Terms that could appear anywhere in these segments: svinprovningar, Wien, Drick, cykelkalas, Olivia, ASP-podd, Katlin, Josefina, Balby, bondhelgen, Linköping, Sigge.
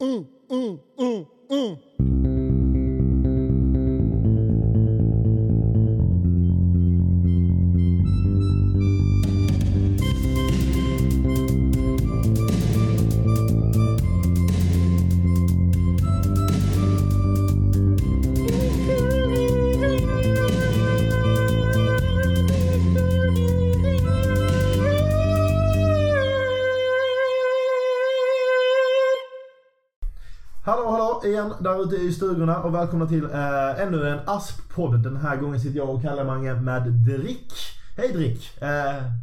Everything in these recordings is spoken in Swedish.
Igen där ute i stugorna och välkomna till ännu en ASP-podd. Den här gången sitter jag och kallar Mange med Drick. Hej Drick!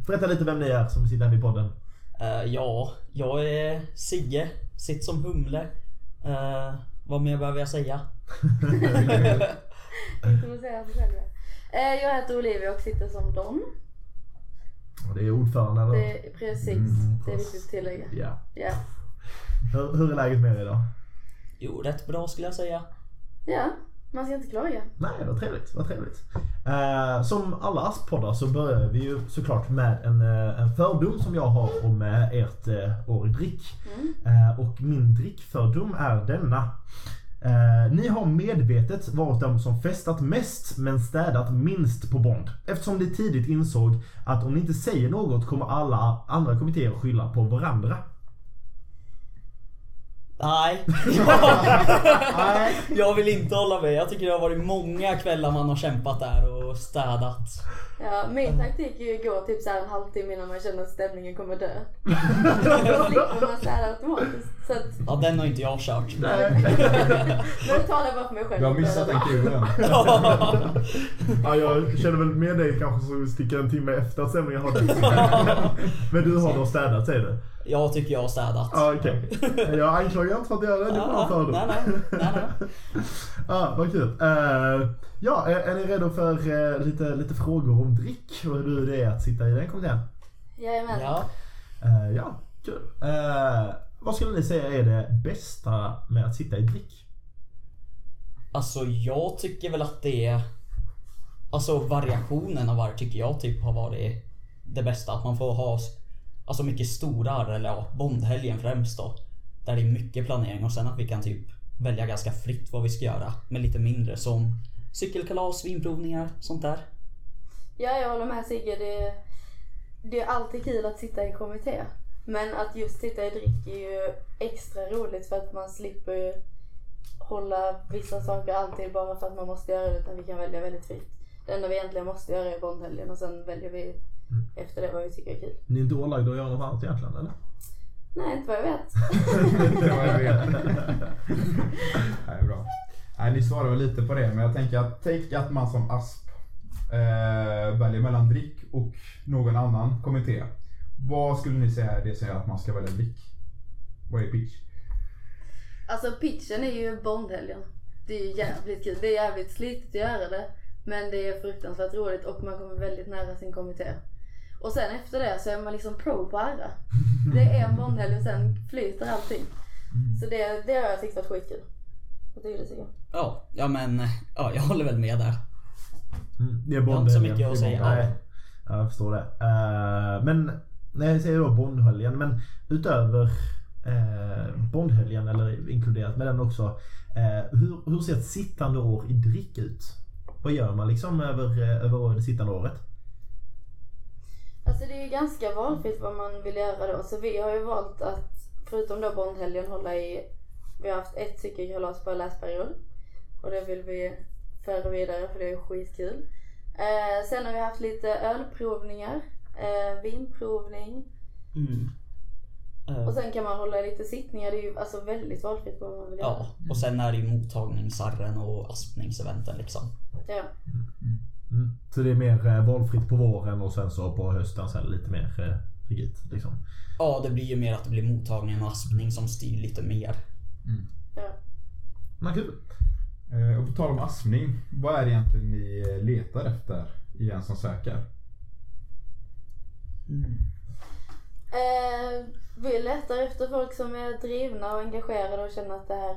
Berätta lite vem ni är som sitter här vid podden. Jag är Sigge, sitt som humle. Vad mer behöver jag säga? Jag kommer säga för själv. Jag heter Olivia och sitter som Don. Det är ordförande. Det är precis, det är viktigt att tillägga. Yeah. Yeah. Hur är läget med er idag? Jo, rätt bra skulle jag säga. Ja, man ska inte klaga. Nej, vad trevligt. Som alla ASP-poddar så börjar vi ju såklart med en fördom som jag har om ert år i drick. Och min drickfördom är denna. Ni har medvetet varit de som festat mest men städat minst på Bond. Eftersom ni tidigt insåg att om ni inte säger något kommer alla andra kommittéer skylla på varandra. Nej. Jag vill inte hålla med. Jag tycker det har varit många kvällar man har kämpat där och städat. Ja, min taktik är ju att gå typ så här en halvtimme innan man känner att stämningen kommer dö. Då slipper man städa automatiskt. Så att... Ja, den har inte jag kört. Nu talar jag bara för mig själv. Jag har missat den kuren. Ja, jag känner väl med dig kanske så sticker en timme efter att stämningen har det. Men du har då städat, säger du? Jag tycker jag har städat. Ah, okay. Jag anklagar inte för att jag är redo för det. Nej. Vad kul. Är ni redo för lite frågor om drick och hur det är att sitta i den kommittén? Jajamän. Ja, kul. Vad skulle ni säga är det bästa med att sitta i drick? Alltså jag tycker väl att det är... Alltså variationen av varje tycker jag typ har varit det bästa. Att man får ha... Alltså mycket stora, eller ja, bondhelgen främst då. Där det är mycket planering och sen att vi kan typ välja ganska fritt vad vi ska göra. Men lite mindre som cykelkalas, svinprovningar, sånt där. Ja, jag håller med Sigge. Det är alltid kul att sitta i kommitté. Men att just sitta i drick är ju extra roligt för att man slipper hålla vissa saker alltid bara för att man måste göra det. Utan vi kan välja väldigt fritt. Det enda vi egentligen måste göra är bondhelgen och sen väljer vi... efter det var vi tycker är kul. Ni är inte ålagda att göra något annat egentligen, eller? Nej, inte vad jag vet. Nej, bra. Nej, ni svarar väl lite på det, men jag tänker att man som ASP väljer mellan drick och någon annan kommitté. Vad skulle ni säga det säger att man ska välja drick? Vad är pitch? Alltså pitchen är ju bondhelgen. Det är ju jävligt kul. Det är jävligt slitigt att göra det. Men det är fruktansvärt roligt och man kommer väldigt nära sin kommitté. Och sen efter det så är man liksom pro på alla. Det är en bondhelg och sen flyter allting. Så det har jag tyckt varit skitkul. Vad tycker du, Sigge? Ja, jag håller väl med där. Det är bondhelgen. Jag har inte så mycket att säga. Nej, jag förstår det. Men när jag säger då bondhelgen, men utöver bondhelgen eller inkluderat med den också. Hur ser ett sittande år i drick ut? Vad gör man liksom över det sittande året? Alltså det är ju ganska valfritt vad man vill göra då. Så vi har ju valt att förutom då bondhelgen hålla i... Vi har haft ett cykelkalas på läsperiod. Och det vill vi föra vidare för det är skitkul. Sen har vi haft lite ölprovningar. Vinprovning. Och sen kan man hålla lite sittningar. Det är ju alltså väldigt valfritt vad man vill göra. Ja, och sen är det ju mottagningsarren och aspningseventen liksom. Ja. Så det är mer valfritt på våren och sen så på hösten så är det lite mer rigid liksom. Ja, det blir ju mer att det blir mottagningen och aspning som styr lite mer. Ja. Men kul. Och på tal om aspning, vad är det egentligen ni letar efter i en som söker? Vi letar efter folk som är drivna och engagerade och känner att det här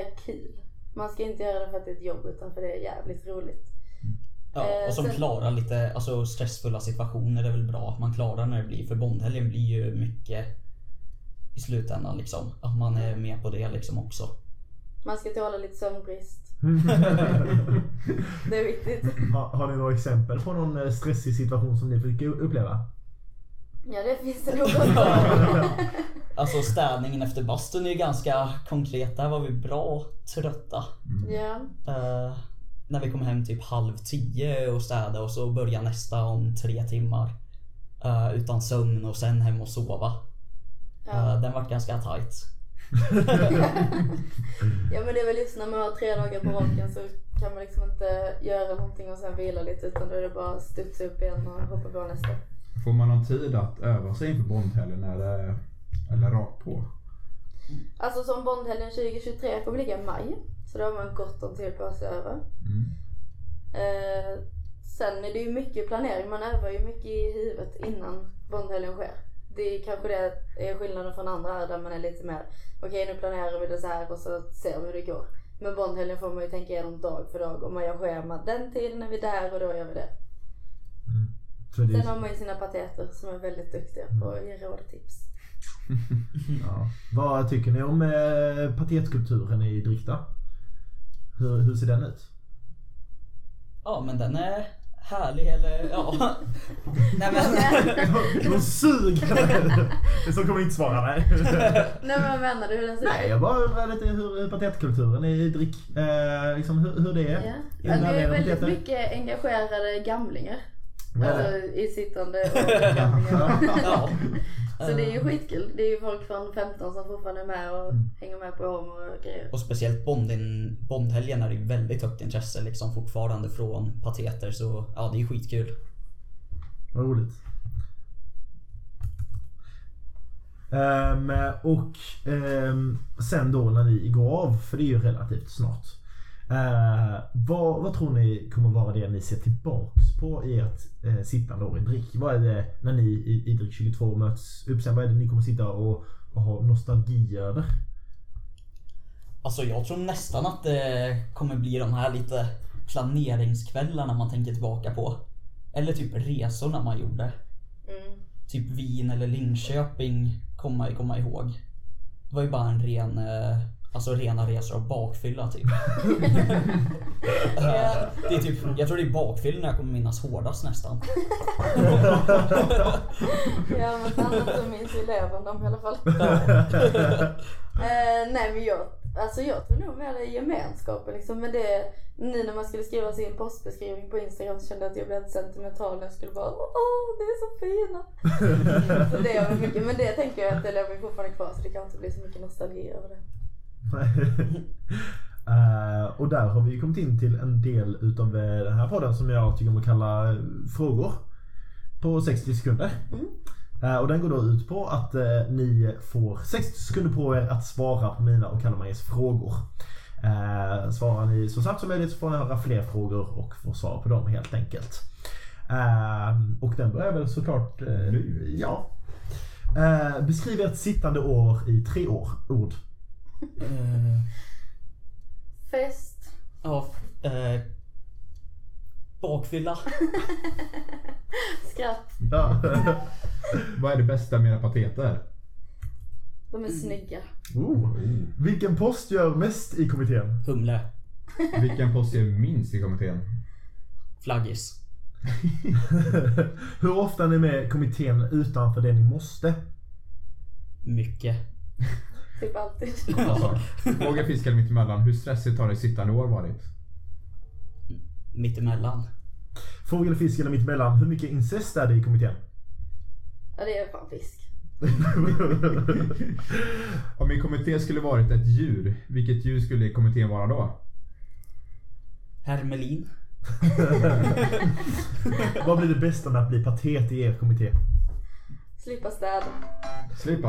är kul. Man ska inte göra det för att det är ett jobb utan för det är jävligt roligt. Ja, och som sen... klarar lite alltså stressfulla situationer är väl bra att man klarar när det blir. För bondhelgen blir ju mycket i slutändan liksom, att man är med på det liksom också. Man ska tåla lite sömnbrist. Det är viktigt. Har ni några exempel på någon stressig situation som ni fick uppleva? Ja, det finns det nog. Alltså städningen efter bastun är ju ganska konkret. Där var vi bra trötta. När vi kom hem typ 9:30 och städade, och så började nästa om 3 timmar utan sömn och sen hem och sova. Den var ganska tajt. Ja, men det är väl just när man har 3 dagar på raken så kan man liksom inte göra någonting och sen vila lite, utan då är det bara att studsa upp igen och hoppa på nästa. Får man någon tid att öva sig inför bondhelgen eller rakt på? Alltså som bondhelgen 2023 kommer ligga i maj, så då har man gott om tid på att öva. Sen är det ju mycket planering, man övar ju mycket i huvudet innan bondhelgen sker. Det är kanske det är skillnaden från andra här, där man är lite mer okej, nu planerar vi det så här och så ser vi hur det går. Men bondhelgen får man ju tänka igenom dag för dag, och man gör schema, den tiden är vi där och då gör vi det. Sen har man ju sina pateter som är väldigt duktiga på att ge råd och tips. Ja. Vad tycker ni om patetkulturen i Drikta? Hur ser den ut? Ja, men den är härlig, eller ja. Nej, men de suger. Det som kommer inte svara mig. Nej, men vad menar du, hur den ser ut? Nej, jag bara undrar lite hur patetkulturen i Drick liksom hur det är. Ja. Alltså, det är väldigt pateter. Mycket engagerade gamlingar. Alltså i sittande och gamlingar. Så det är ju skitkul. Det är ju folk från 15 som fortfarande är med och hänger med på om och grejer. Och speciellt bondhelgen är ju väldigt högt intresse liksom fortfarande från pateter, så ja, det är skitkul. Vad roligt. Sen då när ni går av, för det är ju relativt snart. Vad tror ni kommer vara det ni ser tillbaks på i ert sittande år i Drick? Vad är det när ni i Drick 22 möts upp sen? Vad är det ni kommer sitta och ha nostalgi över? Alltså jag tror nästan att det kommer bli de här lite planeringskvällarna man tänker tillbaka på. Eller typ resorna man gjorde. Typ Wien eller Linköping kommer man ju komma ihåg. Det var ju bara en ren... Alltså rena resor och bakfylla typ. Det är typ, jag tror det är bakfyllorna jag kommer minnas hårdast nästan. Ja, men annat så minns ju lever dem i alla fall. Nej, men jag tror nog med det gemenskapen liksom. Men det, nu när man skulle skriva sin postbeskrivning på Instagram så kände jag att jag blev sentimental och jag skulle bara det är så fina. Så det är mycket, men det tänker jag att det lever fortfarande kvar, så det kan inte bli så mycket nostalgi över det. Och där har vi kommit in till en del utav den här podden som jag tycker om att kalla frågor på 60 sekunder. Och den går då ut på att ni får 60 sekunder på er att svara på mina och Kalmaris frågor. Svarar ni så snabbt som möjligt så får ni höra fler frågor och får svar på dem helt enkelt. Och den börjar väl såklart nu. Ja. Beskriv ett sittande år i 3 ord. Fest. Bakfylla. Skratt. Ja. Vad är det bästa med mina pateter? De är snygga. Vilken post gör mest i kommittén? Humle. Vilken post gör minst i kommittén? Flaggis. Hur ofta är ni med i kommittén utanför det ni måste? Mycket. Typ alltid. Våga fiska mitt emellan. Hur stressigt har det sittande år varit? Mitt emellan. Fågel, fisk eller mitt emellan. Hur mycket incest är det i kommittén? Ja, det är fan fisk. Om i kommittén skulle varit ett djur, vilket djur skulle i kommittén vara då? Hermelin. Vad blir det bästa med att bli patet i er kommitté? Slippa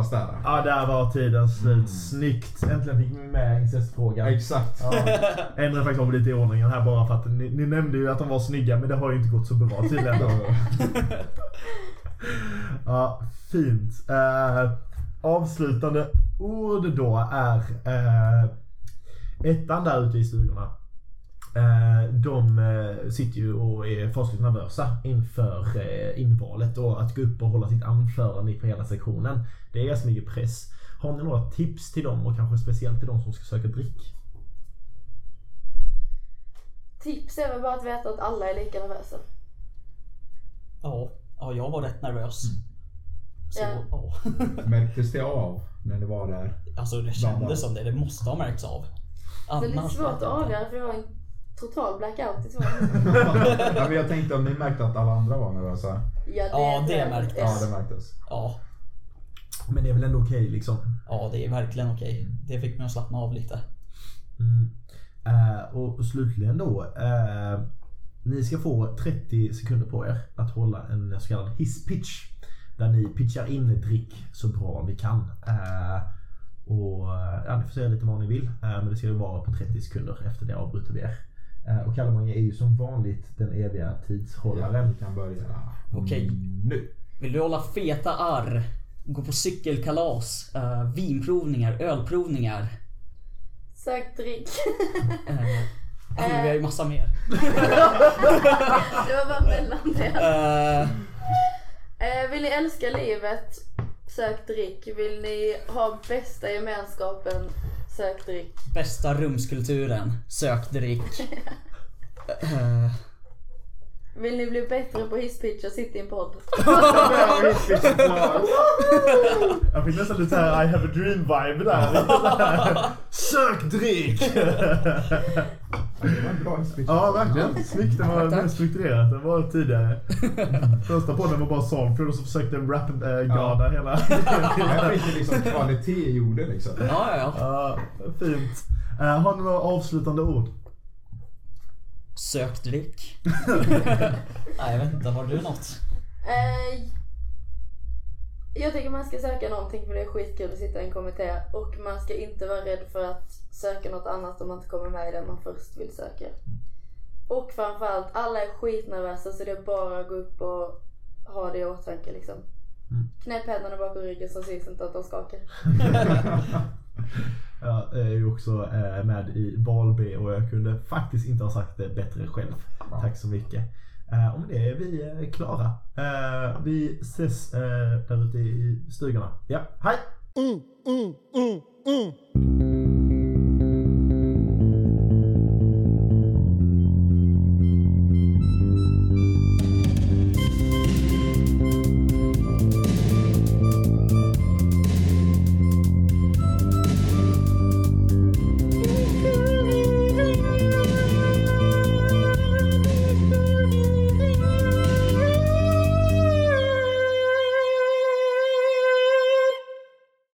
städa. Ja, där var tiden slut. Snyggt. Äntligen fick vi med incestfrågan. Exakt. Ja. Ändrar faktiskt om lite i ordningen här bara för att ni nämnde ju att de var snygga, men det har ju inte gått så bra tydligen. Ja, fint. Avslutande ord då är ettan där ute i stugorna. De sitter ju och är fasligt nervösa inför invalet och att gå upp och hålla sitt anförande för hela sektionen. Det är så mycket press. Har ni några tips till dem och kanske speciellt till de som ska söka drick? Tips är väl bara att veta att alla är lika nervösa. Ja, jag var rätt nervös. Så, Märktes det av när det var där? Alltså det kändes som det måste ha märkts av. Annars det är lite svårt att avgöra för det var en total blackout i Sverige. Ja, men jag tänkte om ni märkte att alla andra var nervösa. Ja, det märktes. Ja, det märktes. Ja. Men det är väl ändå okej liksom? Ja, det är verkligen okej. Det fick mig att slappna av lite. Mm. Och slutligen då... Ni ska få 30 sekunder på er att hålla en så kallad hisspitch där ni pitchar in drick så bra ni kan. Och ja, ni får säga lite vad ni vill, men det ska ju vara på 30 sekunder efter det avbryter vi er. Och Kalle är ju som vanligt den eviga tidshållaren. Vi kan börja. Okej, nu. Vill du hålla feta arr? Gå på cykelkalas, vinprovningar, ölprovningar. Sök drick. Vi har ju massa mer. Det var bara mellan det. Vill ni älska livet? Sök drick. Vill ni ha bästa gemenskapen? Sök drick. Bästa rumskulturen? Sök drick. Vill ni bli bättre på hisspitch och sitta i en podd? Jag fick nästan lite här I have a dream vibe där. Sök drick! Det var en bra hisspitch. Ja, verkligen. Snyggt, det var mer strukturerat. Det var tidigare. Första podden var bara sångprov och så försökte en rap-garda hela. Jag fick liksom kvalitet i ordet liksom. Ja. Fint. Har ni några avslutande ord? Sök drick. Nej, jag vet inte, har du något? Jag tycker man ska söka någonting för det är skitkul att sitta i en kommitté. Och man ska inte vara rädd för att söka något annat om man inte kommer med i det man först vill söka. Och framförallt, alla är skitnervösa så det är bara att gå upp och ha det i åtanke liksom. Knäpp händerna bakom ryggen så syns inte att de skakar. Jag är ju också med i Balby och jag kunde faktiskt inte ha sagt det bättre själv. Tack så mycket. Om det är vi klara. Vi ses där ute i stugorna. Ja, hej!